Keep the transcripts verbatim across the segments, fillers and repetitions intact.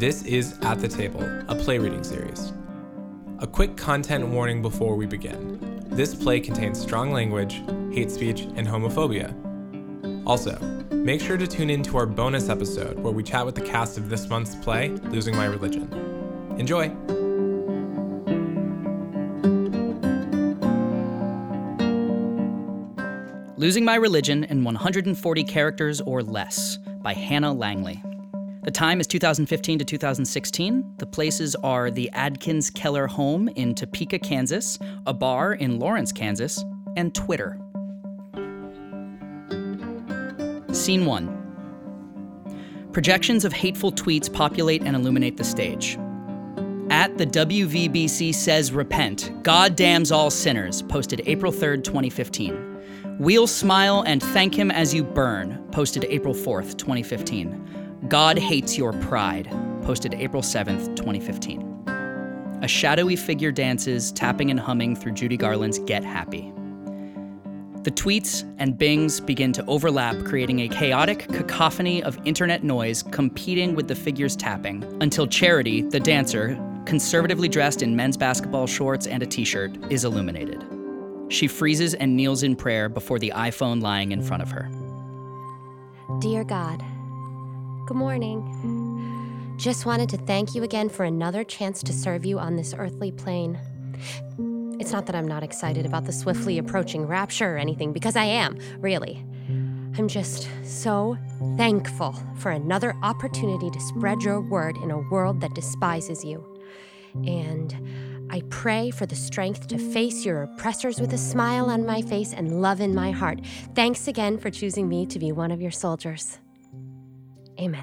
This is At the Table, a play reading series. A quick content warning before we begin. This play contains strong language, hate speech, and homophobia. Also, make sure to tune in to our bonus episode where we chat with the cast of this month's play, Losing My Religion. Enjoy! Losing My Religion in one hundred forty Characters or Less by Hannah Langley. The time is two thousand fifteen to two thousand sixteen. The places are the Adkins-Keller home in Topeka, Kansas, a bar in Lawrence, Kansas, and Twitter. Scene one. Projections of hateful tweets populate and illuminate the stage. At the W V B C says repent, God damns all sinners, posted April third, twenty fifteen. We'll smile and thank him as you burn, posted April fourth, twenty fifteen. God hates your pride, posted April seventh, twenty fifteen. A shadowy figure dances, tapping and humming through Judy Garland's Get Happy. The tweets and bings begin to overlap, creating a chaotic cacophony of internet noise competing with the figure's tapping, until Charity, the dancer, conservatively dressed in men's basketball shorts and a t-shirt, is illuminated. She freezes and kneels in prayer before the iPhone lying in front of her. Dear God, good morning. Just wanted to thank you again for another chance to serve you on this earthly plane. It's not that I'm not excited about the swiftly approaching rapture or anything, because I am, really. I'm just so thankful for another opportunity to spread your word in a world that despises you. And I pray for the strength to face your oppressors with a smile on my face and love in my heart. Thanks again for choosing me to be one of your soldiers. Amen.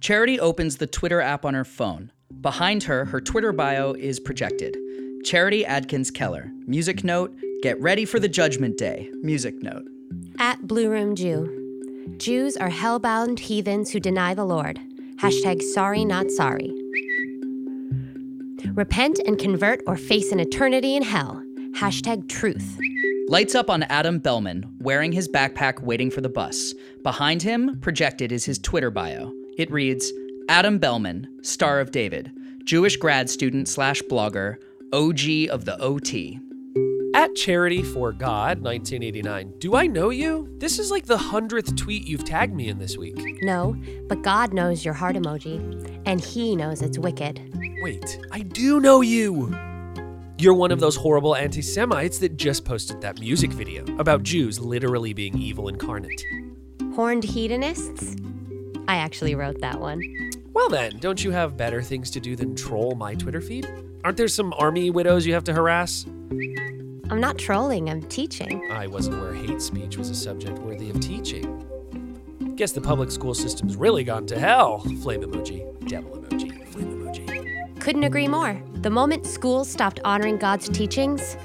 Charity opens the Twitter app on her phone. Behind her, her Twitter bio is projected. Charity Adkins-Keller. Music note, get ready for the judgment day. Music note. At Blue Room Jew. Jews are hellbound heathens who deny the Lord. Hashtag sorry not sorry. Repent and convert or face an eternity in hell. Hashtag truth. Lights up on Adam Bellman, wearing his backpack, waiting for the bus. Behind him, projected, is his Twitter bio. It reads, Adam Bellman, Star of David, Jewish grad student slash blogger, O G of the O T. At Charity for God, nineteen eighty-nine, do I know you? This is like the hundredth tweet you've tagged me in this week. No, but God knows your heart emoji, and he knows it's wicked. Wait, I do know you! You're one of those horrible anti-Semites that just posted that music video about Jews literally being evil incarnate. Horned hedonists? I actually wrote that one. Well then, don't you have better things to do than troll my Twitter feed? Aren't there some army widows you have to harass? I'm not trolling, I'm teaching. I wasn't aware hate speech was a subject worthy of teaching. Guess the public school system's really gone to hell. Flame emoji, devil emoji, flame emoji. Couldn't agree more. The moment schools stopped honoring God's teachings,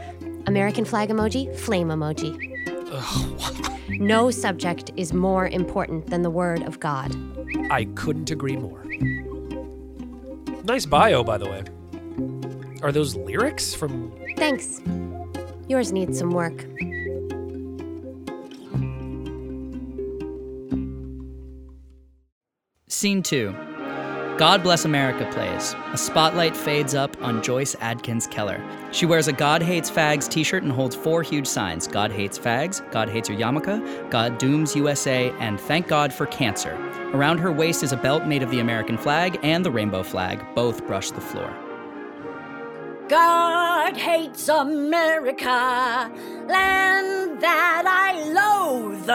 American flag emoji, flame emoji. Ugh. No subject is more important than the word of God. I couldn't agree more. Nice bio, by the way. Are those lyrics from... Thanks. Yours needs some work. Scene two. God Bless America plays. A spotlight fades up on Joyce Adkins-Keller. She wears a God Hates Fags t-shirt and holds four huge signs. God Hates Fags, God Hates Your Yarmulke, God Dooms U S A, and Thank God for Cancer. Around her waist is a belt made of the American flag and the rainbow flag. Both brush the floor. God hates America, land that I loathe.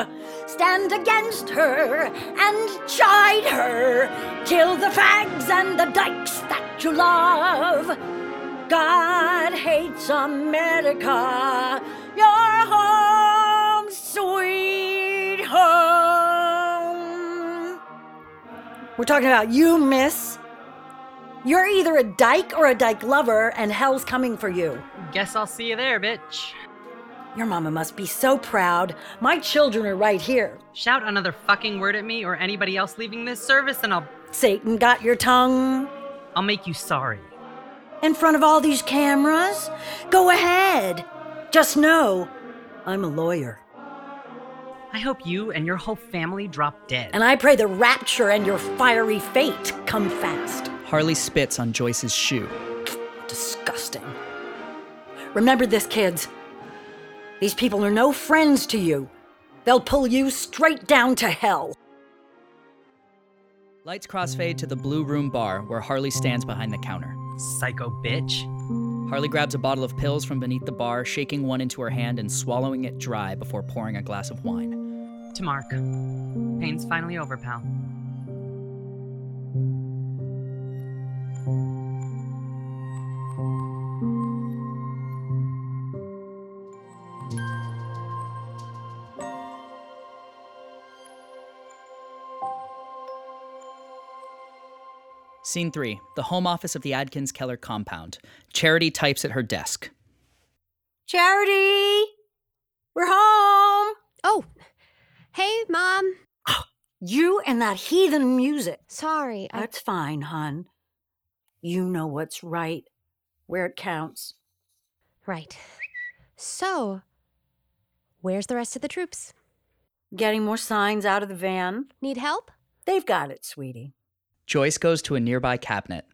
Stand against her and chide her. Kill the fags and the dykes that you love. God hates America, your home, sweet home. We're talking about you, miss. You're either a dyke or a dyke lover, and hell's coming for you. Guess I'll see you there, bitch. Your mama must be so proud. My children are right here. Shout another fucking word at me or anybody else leaving this service, and I'll... Satan got your tongue. I'll make you sorry. In front of all these cameras? Go ahead. Just know, I'm a lawyer. I hope you and your whole family drop dead. And I pray the rapture and your fiery fate come fast. Harley spits on Joyce's shoe. Disgusting. Remember this, kids. These people are no friends to you. They'll pull you straight down to hell. Lights crossfade to the Blue Room bar where Harley stands behind the counter. Psycho bitch. Harley grabs a bottle of pills from beneath the bar, shaking one into her hand and swallowing it dry before pouring a glass of wine. To Mark. Pain's finally over, pal. Scene three, the home office of the Adkins-Keller compound. Charity types at her desk. Charity! We're home! Oh, hey, Mom. You and that heathen music. Sorry. I... That's fine, hon. You know what's right, where it counts. Right. So, where's the rest of the troops? Getting more signs out of the van. Need help? They've got it, sweetie. Joyce goes to a nearby cabinet.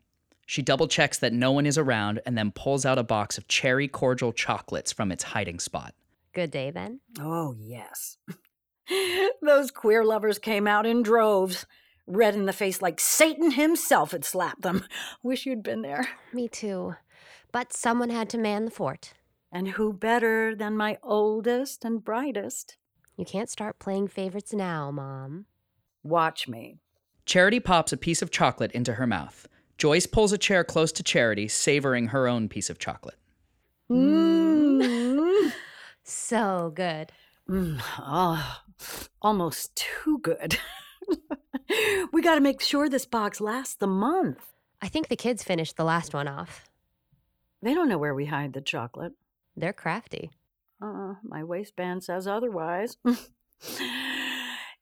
She double-checks that no one is around and then pulls out a box of cherry cordial chocolates from its hiding spot. Good day, then. Oh, yes. Those queer lovers came out in droves. Red in the face like Satan himself had slapped them. Wish you'd been there. Me too. But someone had to man the fort. And who better than my oldest and brightest? You can't start playing favorites now, Mom. Watch me. Charity pops a piece of chocolate into her mouth. Joyce pulls a chair close to Charity, savoring her own piece of chocolate. Mmm. So good. Mm, oh, almost too good. We gotta make sure this box lasts the month. I think the kids finished the last one off. They don't know where we hide the chocolate. They're crafty. Uh, my waistband says otherwise.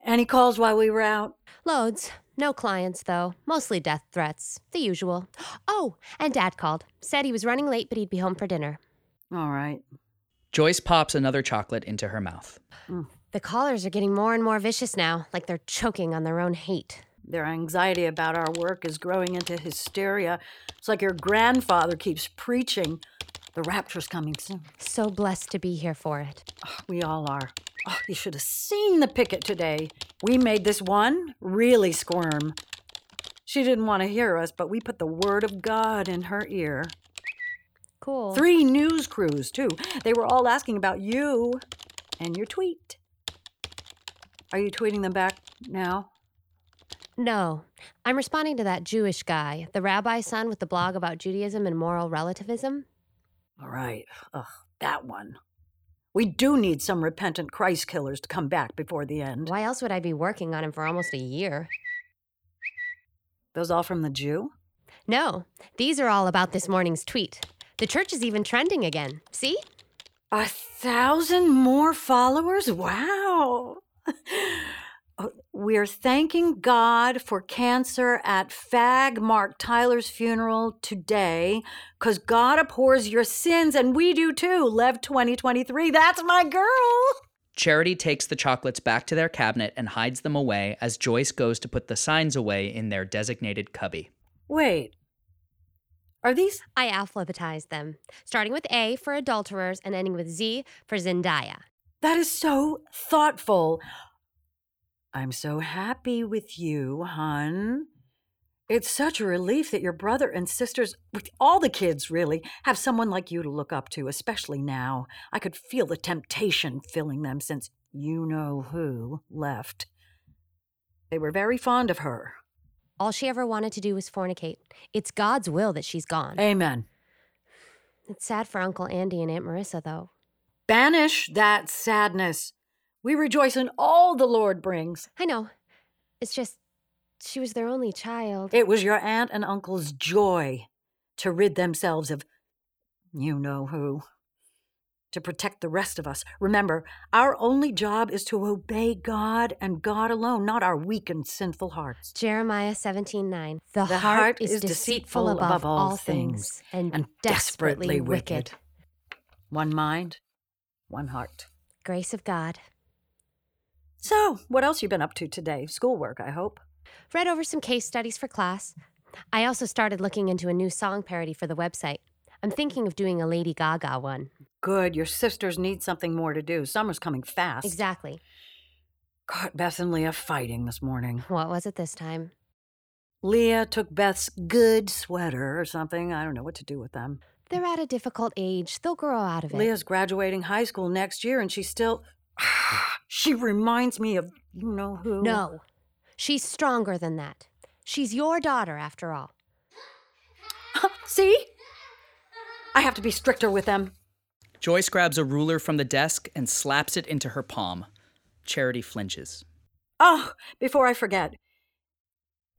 Any calls while we were out? Loads. No clients, though. Mostly death threats. The usual. Oh, and Dad called. Said he was running late, but he'd be home for dinner. All right. Joyce pops another chocolate into her mouth. Mm. The callers are getting more and more vicious now, like they're choking on their own hate. Their anxiety about our work is growing into hysteria. It's like your grandfather keeps preaching. The rapture's coming soon. So blessed to be here for it. Oh, we all are. Oh, you should have seen the picket today. We made this one really squirm. She didn't want to hear us, but we put the word of God in her ear. Cool. Three news crews, too. They were all asking about you and your tweet. Are you tweeting them back now? No. I'm responding to that Jewish guy, the rabbi's son with the blog about Judaism and moral relativism. All right. Ugh, that one. We do need some repentant Christ killers to come back before the end. Why else would I be working on him for almost a year? Those all from the Jew? No, these are all about this morning's tweet. The church is even trending again. See? A thousand more followers? Wow. We're thanking God for cancer at Fag Mark Tyler's funeral today, because God abhors your sins, and we do too. Lev twenty twenty-three, that's my girl! Charity takes the chocolates back to their cabinet and hides them away as Joyce goes to put the signs away in their designated cubby. Wait, are these? I alphabetized them, starting with A for adulterers and ending with Z for Zendaya. That is so thoughtful. I'm so happy with you, hon. It's such a relief that your brother and sisters, all the kids really, have someone like you to look up to, especially now. I could feel the temptation filling them since you-know-who left. They were very fond of her. All she ever wanted to do was fornicate. It's God's will that she's gone. Amen. It's sad for Uncle Andy and Aunt Marissa, though. Banish that sadness. We rejoice in all the Lord brings. I know. It's just, she was their only child. It was your aunt and uncle's joy to rid themselves of you-know-who, to protect the rest of us. Remember, our only job is to obey God and God alone, not our weak and sinful hearts. Jeremiah seventeen nine. The, the heart, heart is, is deceitful, deceitful above, above all things, things and, and desperately, desperately wicked. wicked. One mind, one heart. Grace of God. So, what else you been up to today? Schoolwork, I hope. Read over some case studies for class. I also started looking into a new song parody for the website. I'm thinking of doing a Lady Gaga one. Good. Your sisters need something more to do. Summer's coming fast. Exactly. Caught Beth and Leah fighting this morning. What was it this time? Leah took Beth's good sweater or something. I don't know what to do with them. They're at a difficult age. They'll grow out of it. Leah's graduating high school next year, and she still... She reminds me of you know who. No. She's stronger than that. She's your daughter, after all. See? I have to be stricter with them. Joyce grabs a ruler from the desk and slaps it into her palm. Charity flinches. Oh, before I forget,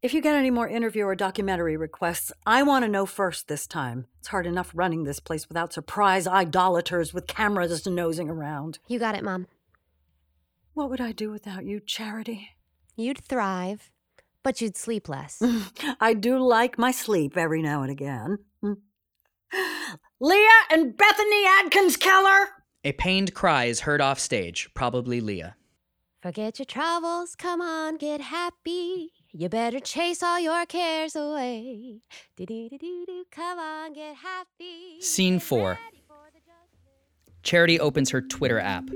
if you get any more interview or documentary requests, I want to know first this time. It's hard enough running this place without surprise idolaters with cameras nosing around. You got it, Mom. What would I do without you, Charity? You'd thrive, but you'd sleep less. I do like my sleep every now and again. Leah and Bethany Adkins-Keller! A pained cry is heard off stage, probably Leah. Forget your troubles, come on, get happy. You better chase all your cares away. Do-do-do-do-do, come on, get happy. Scene four. Charity opens her Twitter app.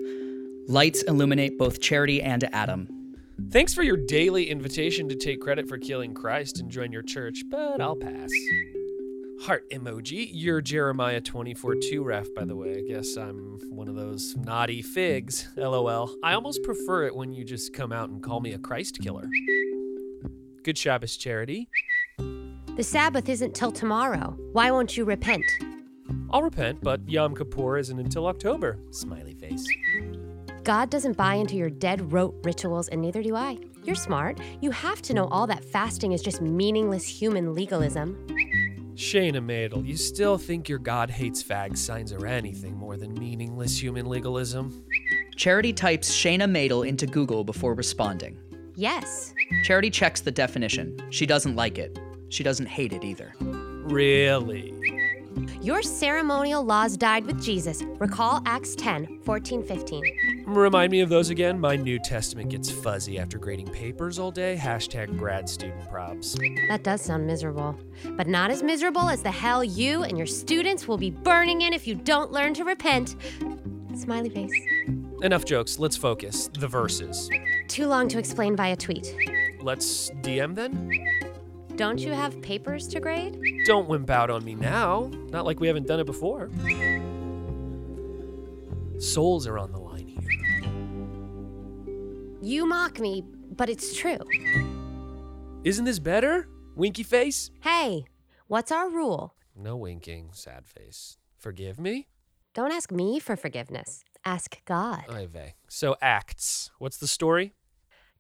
Lights illuminate both Charity and Adam. Thanks for your daily invitation to take credit for killing Christ and join your church, but I'll pass. Heart emoji. You're Jeremiah twenty-four two ref, by the way. I guess I'm one of those naughty figs. LOL. I almost prefer it when you just come out and call me a Christ killer. Good Shabbos, Charity. The Sabbath isn't till tomorrow. Why won't you repent? I'll repent, but Yom Kippur isn't until October. Smiley face. God doesn't buy into your dead rote rituals, and neither do I. You're smart. You have to know all that fasting is just meaningless human legalism. Shayna Maidel, you still think your God hates fag signs or anything more than meaningless human legalism? Charity types Shayna Maidel into Google before responding. Yes. Charity checks the definition. She doesn't like it. She doesn't hate it either. Really? Your ceremonial laws died with Jesus. Recall Acts ten, fourteen, fifteen. Remind me of those again. My New Testament gets fuzzy after grading papers all day. Hashtag grad student probs. That does sound miserable. But not as miserable as the hell you and your students will be burning in if you don't learn to repent. Smiley face. Enough jokes. Let's focus. The verses. Too long to explain via tweet. Let's D M then? Don't you have papers to grade? Don't wimp out on me now. Not like we haven't done it before. Souls are on the line here. You mock me, but it's true. Isn't this better? Winky face? Hey, what's our rule? No winking, sad face. Forgive me? Don't ask me for forgiveness. Ask God. Oy vey. So Acts. What's the story?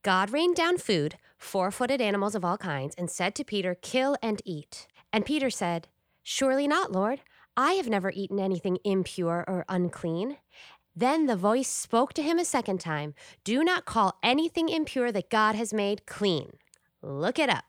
God rained down food, four-footed animals of all kinds, and said to Peter, kill and eat. And Peter said, surely not, Lord. I have never eaten anything impure or unclean. Then the voice spoke to him a second time. Do not call anything impure that God has made clean. Look it up.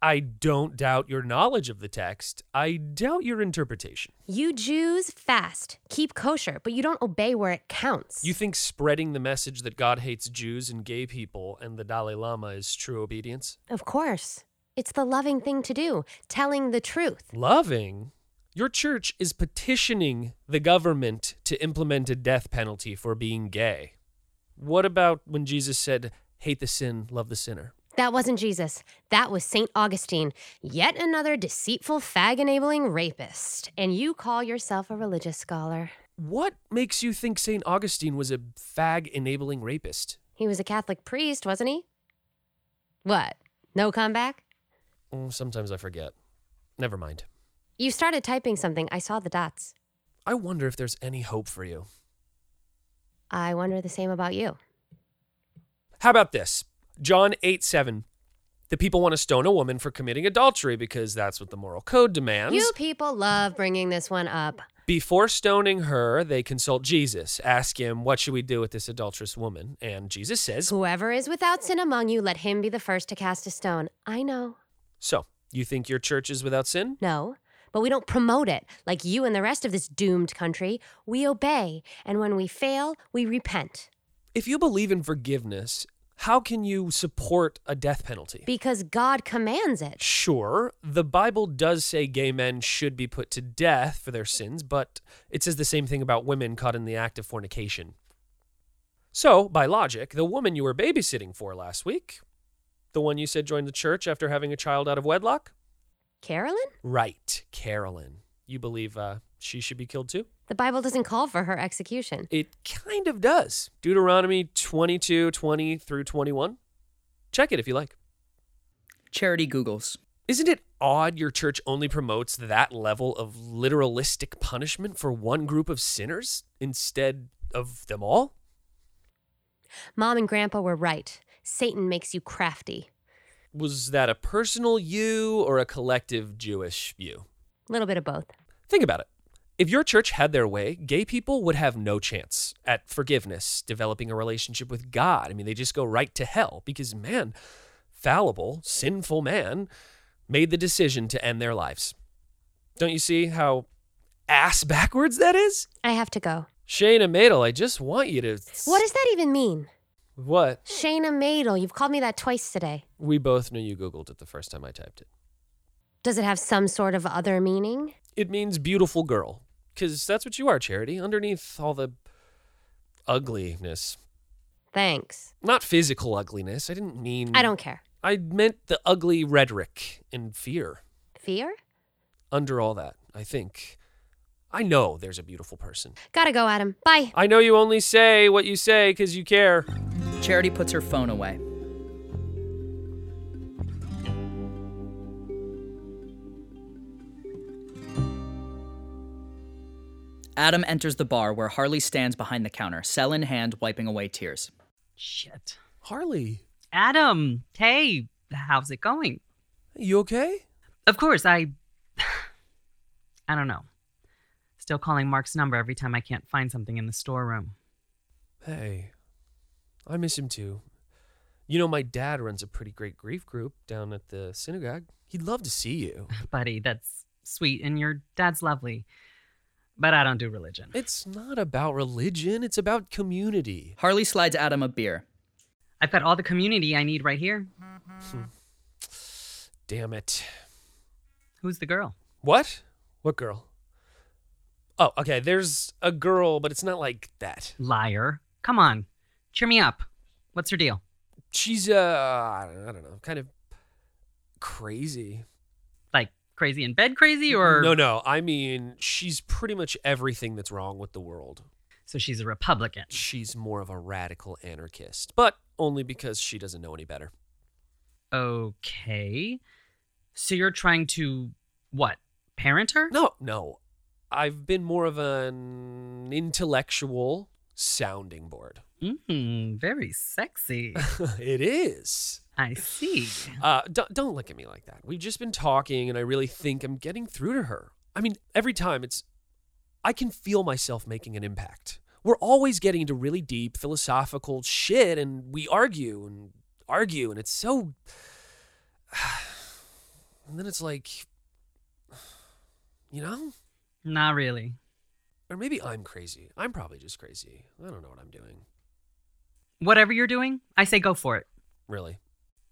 I don't doubt your knowledge of the text. I doubt your interpretation. You Jews fast, keep kosher, but you don't obey where it counts. You think spreading the message that God hates Jews and gay people and the Dalai Lama is true obedience? Of course. It's the loving thing to do, telling the truth. Loving? Your church is petitioning the government to implement a death penalty for being gay. What about when Jesus said, hate the sin, love the sinner? That wasn't Jesus. That was Saint Augustine, yet another deceitful, fag-enabling rapist. And you call yourself a religious scholar. What makes you think Saint Augustine was a fag-enabling rapist? He was a Catholic priest, wasn't he? What? No comeback? Sometimes I forget. Never mind. You started typing something. I saw the dots. I wonder if there's any hope for you. I wonder the same about you. How about this? John eight seven. The people want to stone a woman for committing adultery because that's what the moral code demands. You people love bringing this one up. Before stoning her, they consult Jesus, ask him, what should we do with this adulterous woman? And Jesus says, whoever is without sin among you, let him be the first to cast a stone. I know. So, you think your church is without sin? No, but we don't promote it like you and the rest of this doomed country. We obey, and when we fail, we repent. if you believe in forgiveness, how can you support a death penalty? Because God commands it. Sure, the Bible does say gay men should be put to death for their sins, but it says the same thing about women caught in the act of fornication. So, by logic, the woman you were babysitting for last week, the one you said joined the church after having a child out of wedlock? Carolyn? Right, Carolyn. You believe uh, she should be killed too? The Bible doesn't call for her execution. It kind of does. Deuteronomy twenty-two, twenty through twenty-one. Check it if you like. Charity Googles. Isn't it odd your church only promotes that level of literalistic punishment for one group of sinners instead of them all? Mom and Grandpa were right. Satan makes you crafty. Was that a personal you or a collective Jewish you? A little bit of both. Think about it. If your church had their way, gay people would have no chance at forgiveness, developing a relationship with God. I mean, they just go right to hell because man, fallible, sinful man made the decision to end their lives. Don't you see how ass backwards that is? I have to go. Shayna Maidel, I just want you to... What does that even mean? What? Shayna Maidel, you've called me that twice today. We both knew you Googled it the first time I typed it. Does it have some sort of other meaning? It means beautiful girl. Because that's what you are, Charity, underneath all the ugliness. Thanks. Not physical ugliness. I didn't mean... I don't care. I meant the ugly rhetoric and fear. Fear? Under all that, I think. I know there's a beautiful person. Gotta go, Adam. Bye. I know you only say what you say because you care. Charity puts her phone away. Adam enters the bar where Harley stands behind the counter, cell in hand, wiping away tears. Shit. Harley. Adam. Hey, how's it going? You okay? Of course, I... I don't know. Still calling Mark's number every time I can't find something in the storeroom. Hey, I miss him too. You know, my dad runs a pretty great grief group down at the synagogue. He'd love to see you. Buddy, that's sweet, and your dad's lovely. But I don't do religion. It's not about religion. It's about community. Harley slides Adam a beer. I've got all the community I need right here. Mm-hmm. Damn it. Who's the girl? What? What girl? Oh, okay. There's a girl, but it's not like that. Liar. Come on. Cheer me up. What's her deal? She's, uh, I don't know, kind of crazy. Crazy in bed crazy or no no I mean she's pretty much everything that's wrong with the world. So she's a Republican. She's more of a radical anarchist, but only because she doesn't know any better. Okay, so you're trying to what, parent her? No no I've been more of an intellectual sounding board. Mm, very sexy. It is. I see. Uh, don't, don't look at me like that. We've just been talking, and I really think I'm getting through to her. I mean, every time it's, I can feel myself making an impact. We're always getting into really deep philosophical shit, and we argue and argue, and it's so... And then it's like, you know? Not really. Or maybe I'm crazy. I'm probably just crazy. I don't know what I'm doing. Whatever you're doing, I say go for it. Really?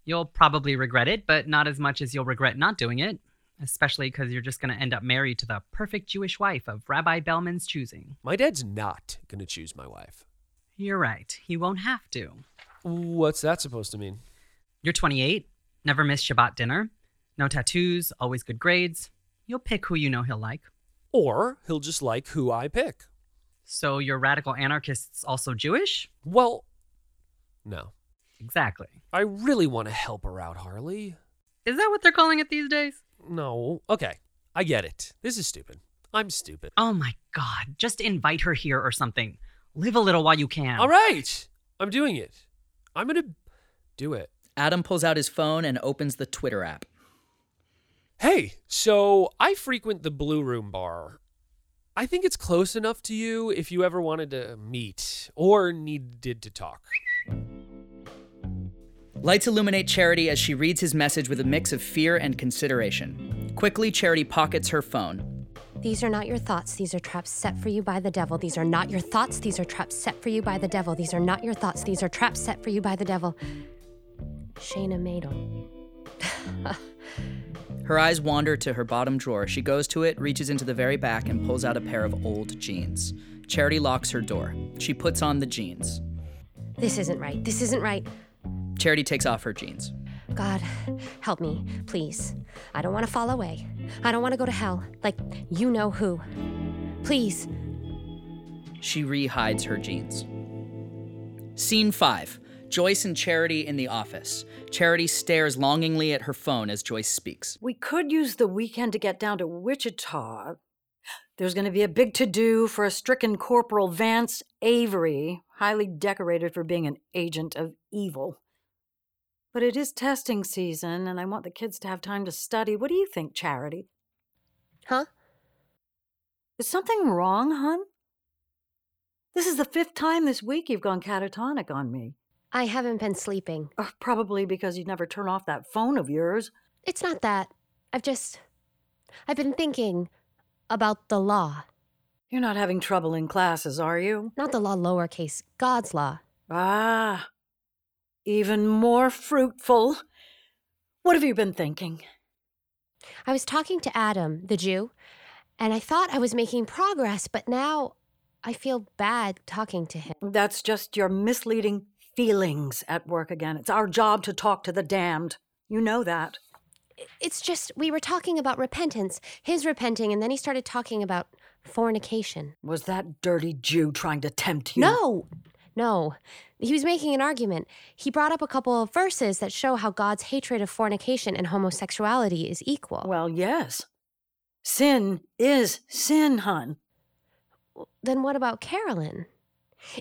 You'll probably regret it, but not as much as you'll regret not doing it, especially because you're just going to end up married to the perfect Jewish wife of Rabbi Bellman's choosing. My dad's not going to choose my wife. You're right. He won't have to. What's that supposed to mean? You're twenty-eight, never miss Shabbat dinner, no tattoos, always good grades. You'll pick who you know he'll like. Or he'll just like who I pick. So your radical anarchist's also Jewish? Well, no. Exactly. I really want to help her out, Harley. Is that what they're calling it these days? No. Okay. I get it. This is stupid. I'm stupid. Oh my God. Just invite her here or something. Live a little while you can. All right. I'm doing it. I'm going to do it. Adam pulls out his phone and opens the Twitter app. Hey, so I frequent the Blue Room Bar. I think it's close enough to you if you ever wanted to meet or needed to talk. Lights illuminate Charity as she reads his message with a mix of fear and consideration. Quickly, Charity pockets her phone. These are not your thoughts. These are traps set for you by the devil. These are not your thoughts. These are traps set for you by the devil. These are not your thoughts. These are traps set for you by the devil. Shayna Maidel. Her eyes wander to her bottom drawer. She goes to it, reaches into the very back, and pulls out a pair of old jeans. Charity locks her door. She puts on the jeans. This isn't right. This isn't right. Charity takes off her jeans. God, help me, please. I don't want to fall away. I don't want to go to hell, like you know who. Please. She re-hides her jeans. Scene five. Joyce and Charity in the office. Charity stares longingly at her phone as Joyce speaks. We could use the weekend to get down to Wichita. There's going to be a big to-do for a stricken Corporal Vance Avery, highly decorated for being an agent of evil. But it is testing season, and I want the kids to have time to study. What do you think, Charity? Huh? Is something wrong, hon? This is the fifth time this week you've gone catatonic on me. I haven't been sleeping. Oh, probably because you never turn off that phone of yours. It's not that. I've just... I've been thinking about the law. You're not having trouble in classes, are you? Not the law lowercase, God's law. Ah, even more fruitful. What have you been thinking? I was talking to Adam, the Jew, and I thought I was making progress, but now I feel bad talking to him. That's just your misleading feelings at work again. It's our job to talk to the damned. You know that. It's just, we were talking about repentance, his repenting, and then he started talking about fornication. Was that dirty Jew trying to tempt you? No, no. He was making an argument. He brought up a couple of verses that show how God's hatred of fornication and homosexuality is equal. Well, yes. Sin is sin, hon. Then what about Carolyn?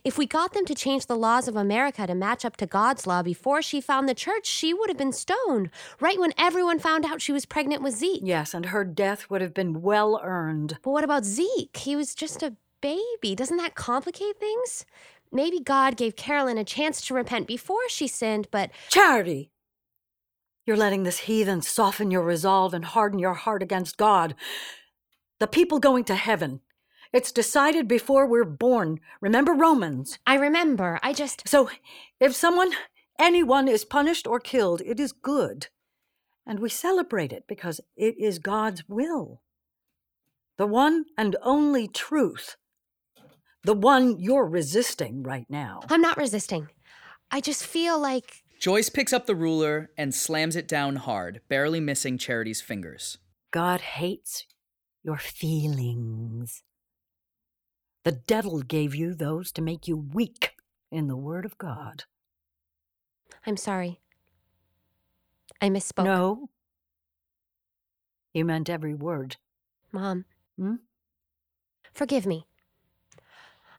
If we got them to change the laws of America to match up to God's law before she found the church, she would have been stoned, right when everyone found out she was pregnant with Zeke. Yes, and her death would have been well earned. But what about Zeke? He was just a baby. Doesn't that complicate things? Maybe God gave Carolyn a chance to repent before she sinned, but... Charity! You're letting this heathen soften your resolve and harden your heart against God. The people going to heaven... It's decided before we're born. Remember Romans? I remember. I just... So, if someone, anyone, is punished or killed, it is good. And we celebrate it because it is God's will. The one and only truth. The one you're resisting right now. I'm not resisting. I just feel like... Joyce picks up the ruler and slams it down hard, barely missing Charity's fingers. God hates your feelings. The devil gave you those to make you weak in the Word of God. I'm sorry. I misspoke. No. You meant every word. Mom. Hmm? Forgive me.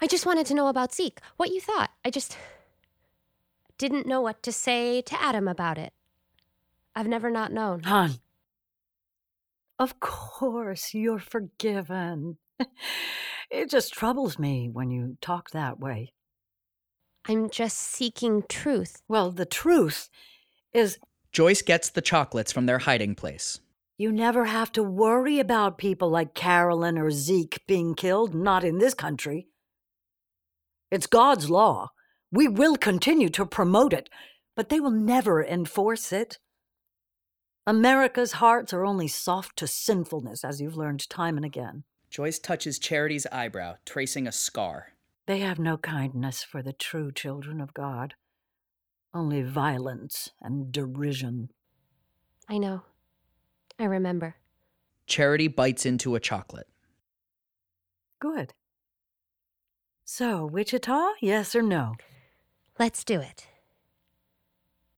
I just wanted to know about Zeke, what you thought. I just didn't know what to say to Adam about it. I've never not known. Hon. Of course you're forgiven. It just troubles me when you talk that way. I'm just seeking truth. Well, the truth is... Joyce gets the chocolates from their hiding place. You never have to worry about people like Carolyn or Zeke being killed, not in this country. It's God's law. We will continue to promote it, but they will never enforce it. America's hearts are only soft to sinfulness, as you've learned time and again. Joyce touches Charity's eyebrow, tracing a scar. They have no kindness for the true children of God. Only violence and derision. I know. I remember. Charity bites into a chocolate. Good. So, Wichita, yes or no? Let's do it.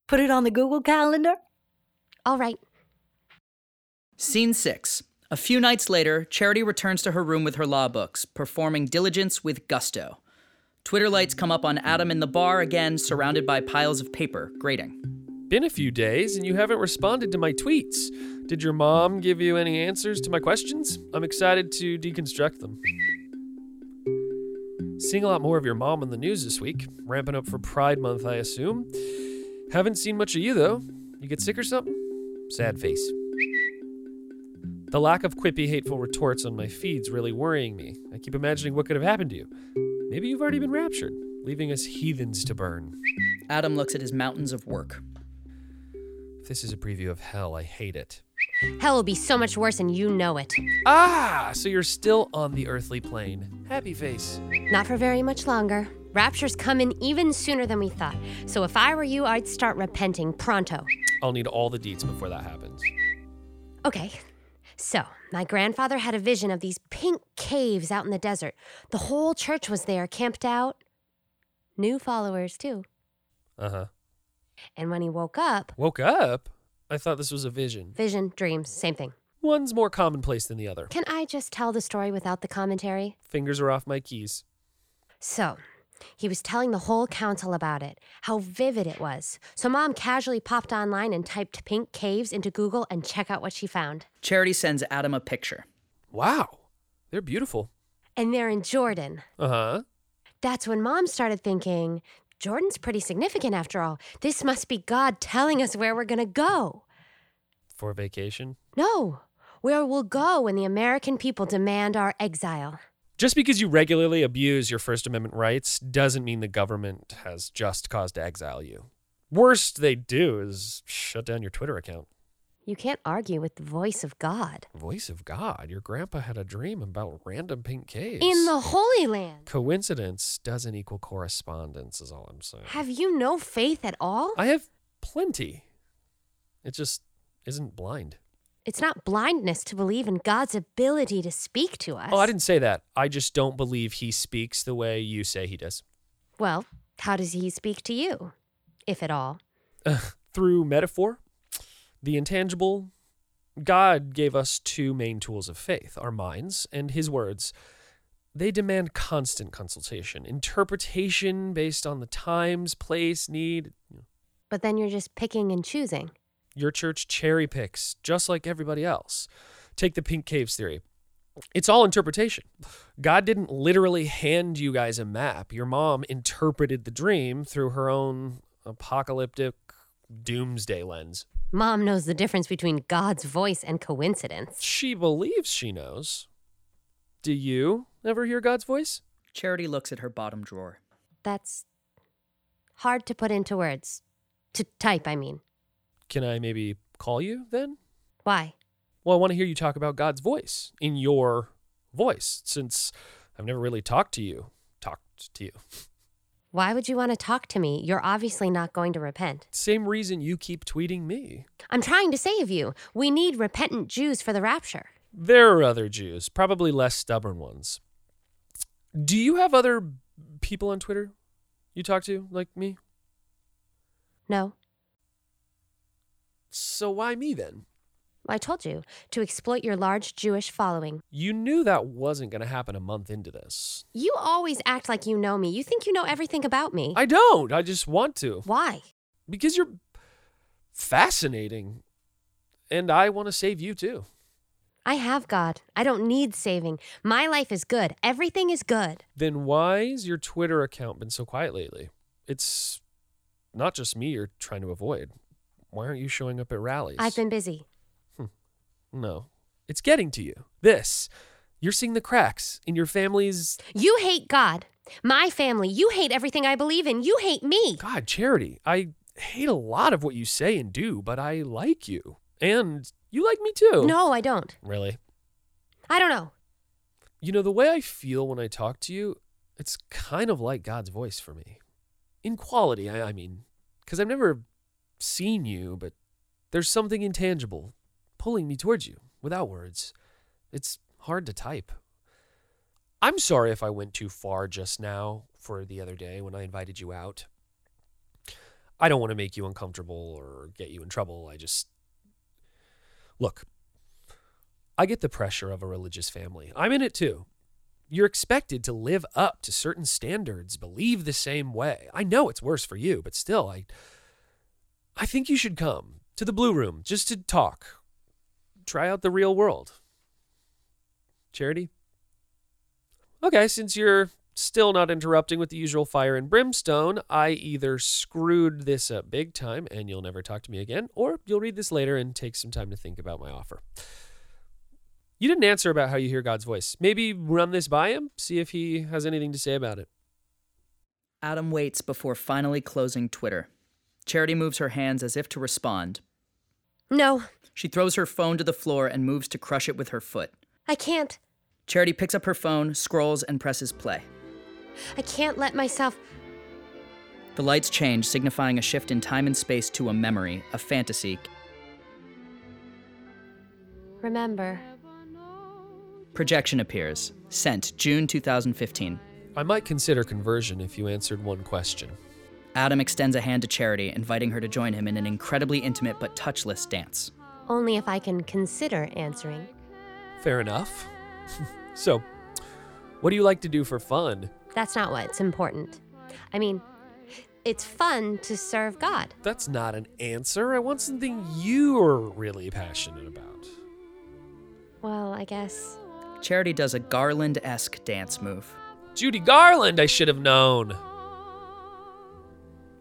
Put it on the Google Calendar? All right. Scene six. A few nights later, Charity returns to her room with her law books, performing diligence with gusto. Twitter lights come up on Adam in the bar again, surrounded by piles of paper, grating. Been a few days, and you haven't responded to my tweets. Did your mom give you any answers to my questions? I'm excited to deconstruct them. Seeing a lot more of your mom on the news this week. Ramping up for Pride Month, I assume. Haven't seen much of you, though. You get sick or something? Sad face. The lack of quippy, hateful retorts on my feed's really worrying me. I keep imagining what could have happened to you. Maybe you've already been raptured, leaving us heathens to burn. Adam looks at his mountains of work. If this is a preview of hell, I hate it. Hell will be so much worse and you know it. Ah, so you're still on the earthly plane. Happy face. Not for very much longer. Rapture's coming even sooner than we thought. So if I were you, I'd start repenting pronto. I'll need all the deets before that happens. Okay. So, my grandfather had a vision of these pink caves out in the desert. The whole church was there, camped out. New followers, too. Uh-huh. And when he woke up... Woke up? I thought this was a vision. Vision, dreams, same thing. One's more commonplace than the other. Can I just tell the story without the commentary? Fingers are off my keys. So, he was telling the whole council about it, how vivid it was. So Mom casually popped online and typed pink caves into Google and check out what she found. Charity sends Adam a picture. Wow, they're beautiful. And they're in Jordan. Uh-huh. That's when Mom started thinking, Jordan's pretty significant after all. This must be God telling us where we're going to go. For vacation? No, where we'll go when the American people demand our exile. Just because you regularly abuse your First Amendment rights doesn't mean the government has just cause to exile you. Worst they do is shut down your Twitter account. You can't argue with the voice of God. Voice of God? Your grandpa had a dream about random pink caves. In the Holy Land. Coincidence doesn't equal correspondence is all I'm saying. Have you no faith at all? I have plenty. It just isn't blind. It's not blindness to believe in God's ability to speak to us. Oh, I didn't say that. I just don't believe he speaks the way you say he does. Well, how does he speak to you, if at all? Uh, through metaphor, the intangible. God gave us two main tools of faith, our minds and his words. They demand constant consultation, interpretation based on the times, place, need. But then you're just picking and choosing. Your church cherry picks, just like everybody else. Take the pink caves theory. It's all interpretation. God didn't literally hand you guys a map. Your mom interpreted the dream through her own apocalyptic doomsday lens. Mom knows the difference between God's voice and coincidence. She believes she knows. Do you ever hear God's voice? Charity looks at her bottom drawer. That's hard to put into words. To type, I mean. Can I maybe call you then? Why? Well, I want to hear you talk about God's voice in your voice, since I've never really talked to you. Talked to you. Why would you want to talk to me? You're obviously not going to repent. Same reason you keep tweeting me. I'm trying to save you. We need repentant Jews for the rapture. There are other Jews, probably less stubborn ones. Do you have other people on Twitter you talk to, like me? No. So why me then? I told you, to exploit your large Jewish following. You knew that wasn't going to happen a month into this. You always act like you know me. You think you know everything about me. I don't. I just want to. Why? Because you're fascinating. And I want to save you too. I have God. I don't need saving. My life is good. Everything is good. Then why's your Twitter account been so quiet lately? It's not just me you're trying to avoid. Why aren't you showing up at rallies? I've been busy. Hmm. No. It's getting to you. This. You're seeing the cracks in your family's... You hate God. My family. You hate everything I believe in. You hate me. God, Charity. I hate a lot of what you say and do, but I like you. And you like me too. No, I don't. Really? I don't know. You know, the way I feel when I talk to you, it's kind of like God's voice for me. In quality, I, I mean. Because I've never... seen you, but there's something intangible pulling me towards you without words. It's hard to type. I'm sorry if I went too far just now for the other day when I invited you out. I don't want to make you uncomfortable or get you in trouble. I just... Look, I get the pressure of a religious family. I'm in it too. You're expected to live up to certain standards, believe the same way. I know it's worse for you, but still, I... I think you should come to the Blue Room just to talk. Try out the real world. Charity? Okay, since you're still not interrupting with the usual fire and brimstone, I either screwed this up big time and you'll never talk to me again, or you'll read this later and take some time to think about my offer. You didn't answer about how you hear God's voice. Maybe run this by him, see if he has anything to say about it. Adam waits before finally closing Twitter. Charity moves her hands as if to respond. No. She throws her phone to the floor and moves to crush it with her foot. I can't. Charity picks up her phone, scrolls, and presses play. I can't let myself... The lights change, signifying a shift in time and space to a memory, a fantasy. Remember... Projection appears. Sent June two thousand fifteen. I might consider conversion if you answered one question. Adam extends a hand to Charity, inviting her to join him in an incredibly intimate but touchless dance. Only if I can consider answering. Fair enough. So, what do you like to do for fun? That's not what's important. I mean, it's fun to serve God. That's not an answer. I want something you're really passionate about. Well, I guess... Charity does a Garland-esque dance move. Judy Garland, I should have known.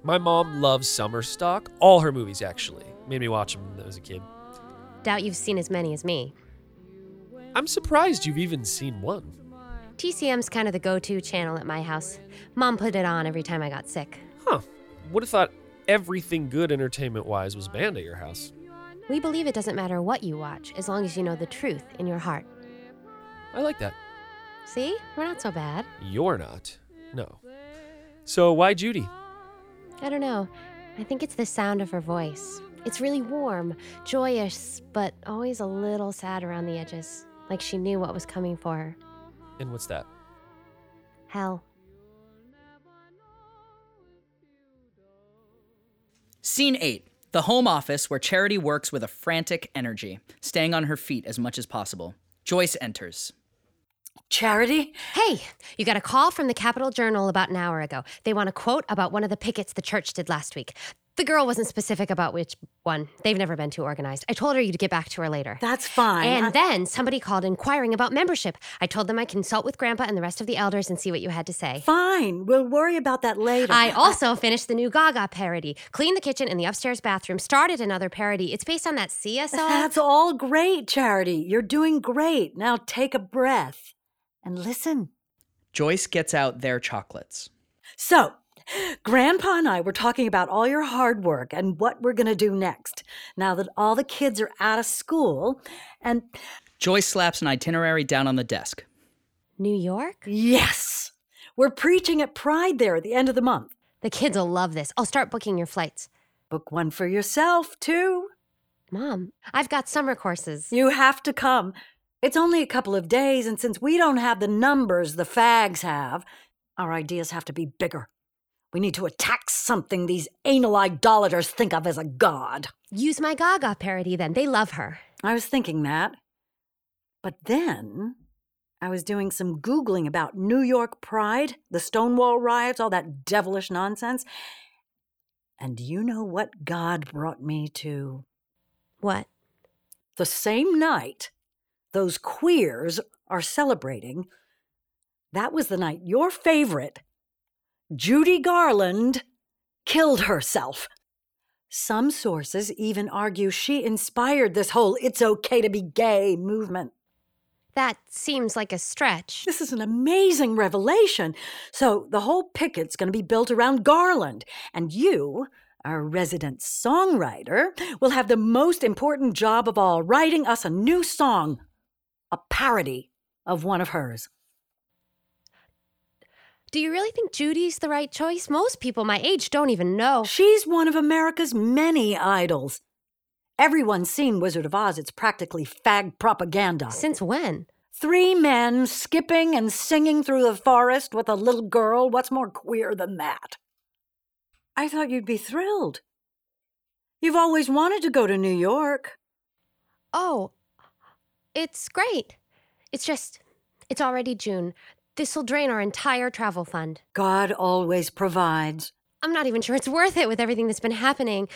My mom loves Summerstock. All her movies, actually. Made me watch them when I was a kid. Doubt you've seen as many as me. I'm surprised you've even seen one. T C M's kind of the go-to channel at my house. Mom put it on every time I got sick. Huh. Would have thought everything good entertainment-wise was banned at your house. We believe it doesn't matter what you watch, as long as you know the truth in your heart. I like that. See? We're not so bad. You're not. No. So why Judy? I don't know. I think it's the sound of her voice. It's really warm, joyous, but always a little sad around the edges. Like she knew what was coming for her. And what's that? Hell. Scene eight. The home office where Charity works with a frantic energy, staying on her feet as much as possible. Joyce enters. Charity? Hey, you got a call from the Capitol Journal about an hour ago. They want a quote about one of the pickets the church did last week. The girl wasn't specific about which one. They've never been too organized. I told her you'd get back to her later. That's fine. And I... then somebody called inquiring about membership. I told them I'd consult with Grandpa and the rest of the elders and see what you had to say. Fine. We'll worry about that later. I also I... finished the new Gaga parody, cleaned the kitchen and the upstairs bathroom, started another parody. It's based on that C S L. That's all great, Charity. You're doing great. Now take a breath and listen. Joyce gets out their chocolates. So... Grandpa and I were talking about all your hard work and what we're going to do next, now that all the kids are out of school, and... Joyce slaps an itinerary down on the desk. New York? Yes! We're preaching at Pride there at the end of the month. The kids will love this. I'll start booking your flights. Book one for yourself, too. Mom, I've got summer courses. You have to come. It's only a couple of days, and since we don't have the numbers the fags have, our ideas have to be bigger. We need to attack something these anal idolaters think of as a god. Use my Gaga parody, then. They love her. I was thinking that. But then I was doing some Googling about New York Pride, the Stonewall riots, all that devilish nonsense. And do you know what God brought me to? What? The same night those queers are celebrating, that was the night your favorite... Judy Garland killed herself. Some sources even argue she inspired this whole it's okay to be gay movement. That seems like a stretch. This is an amazing revelation. So the whole picket's going to be built around Garland. And you, our resident songwriter, will have the most important job of all, writing us a new song, a parody of one of hers. Do you really think Judy's the right choice? Most people my age don't even know. She's one of America's many idols. Everyone's seen Wizard of Oz. It's practically fag propaganda. Since when? Three men skipping and singing through the forest with a little girl. What's more queer than that? I thought you'd be thrilled. You've always wanted to go to New York. Oh, it's great. It's just, it's already June. This'll drain our entire travel fund. God always provides. I'm not even sure it's worth it with everything that's been happening.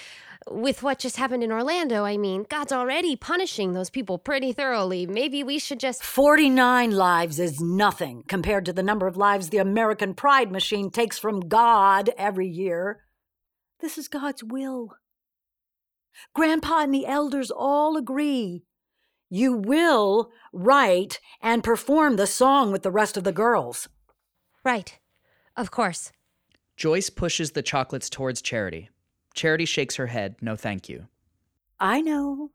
With what just happened in Orlando, I mean, God's already punishing those people pretty thoroughly. Maybe we should just... forty-nine lives is nothing compared to the number of lives the American Pride machine takes from God every year. This is God's will. Grandpa and the elders all agree. you will write and perform the song with the rest of the girls. Right. Of course. Joyce pushes the chocolates towards Charity. Charity shakes her head, no thank you. I know.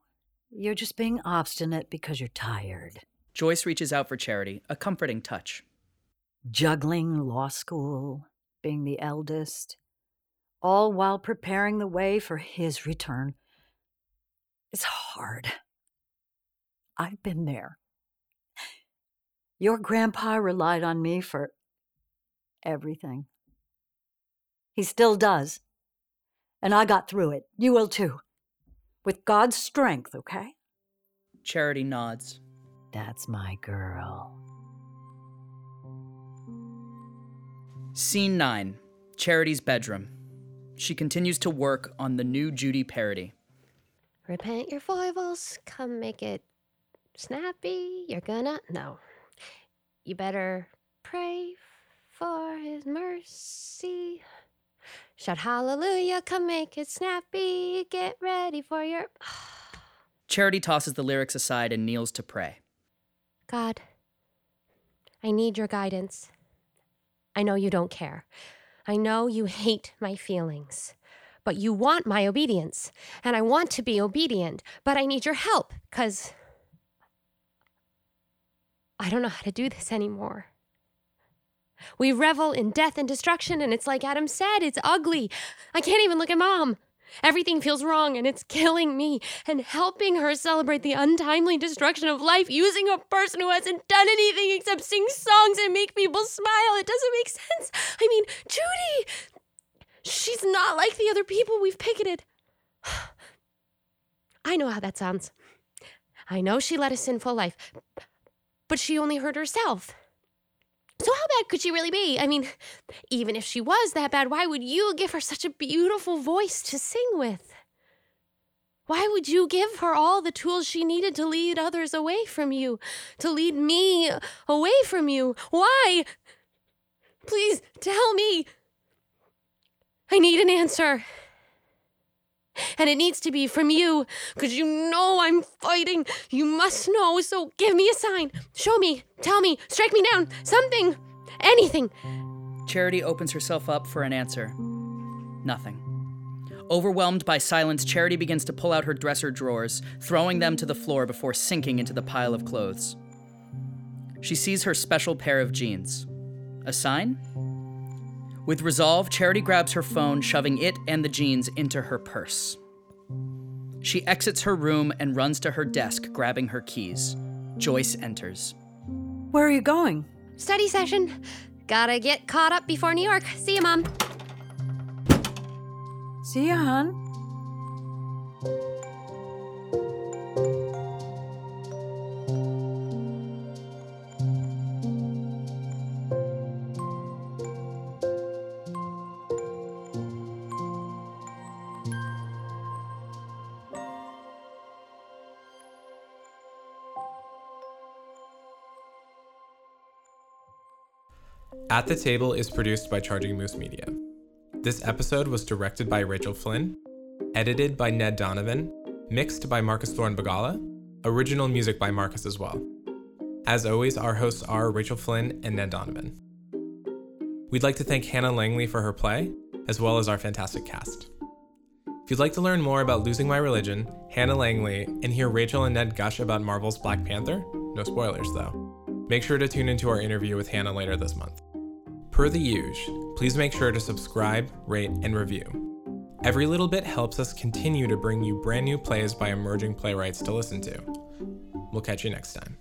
You're just being obstinate because you're tired. Joyce reaches out for Charity, a comforting touch. Juggling law school, being the eldest, all while preparing the way for his return. It's hard. I've been there. Your grandpa relied on me for everything. He still does. And I got through it. You will too. With God's strength, okay? Charity nods. That's my girl. Scene nine, Charity's bedroom. She continues to work on the new Judy parody. Repent your foibles, come make it snappy, you're gonna, no. You better pray for his mercy. Shout hallelujah, come make it snappy, get ready for your... Charity tosses the lyrics aside and kneels to pray. God, I need your guidance. I know you don't care. I know you hate my feelings. But you want my obedience, and I want to be obedient, but I need your help, because I don't know how to do this anymore. We revel in death and destruction, and it's like Adam said, it's ugly. I can't even look at Mom. Everything feels wrong, and it's killing me, and helping her celebrate the untimely destruction of life using a person who hasn't done anything except sing songs and make people smile. It doesn't make sense. I mean, Judy... she's not like the other people we've picketed. I know how that sounds. I know she led a sinful life, but she only hurt herself. So how bad could she really be? I mean, even if she was that bad, why would you give her such a beautiful voice to sing with? Why would you give her all the tools she needed to lead others away from you, to lead me away from you? Why? Please tell me. I need an answer. And it needs to be from you, because you know I'm fighting. You must know, so give me a sign. Show me, tell me, strike me down, something, anything. Charity opens herself up for an answer. Nothing. Overwhelmed by silence, Charity begins to pull out her dresser drawers, throwing them to the floor before sinking into the pile of clothes. She sees her special pair of jeans. A sign? With resolve, Charity grabs her phone, shoving it and the jeans into her purse. She exits her room and runs to her desk, grabbing her keys. Joyce enters. Where are you going? Study session. Gotta get caught up before New York. See ya, Mom. See ya, hon. At the Table is produced by Charging Moose Media. This episode was directed by Rachel Flynn, edited by Ned Donovan, mixed by Marcus Thorne-Bagala, original music by Marcus as well. As always, our hosts are Rachel Flynn and Ned Donovan. We'd like to thank Hannah Langley for her play, as well as our fantastic cast. If you'd like to learn more about Losing My Religion, Hannah Langley, and hear Rachel and Ned gush about Marvel's Black Panther, no spoilers though, make sure to tune into our interview with Hannah later this month. Per the usual, please make sure to subscribe, rate, and review. Every little bit helps us continue to bring you brand new plays by emerging playwrights to listen to. We'll catch you next time.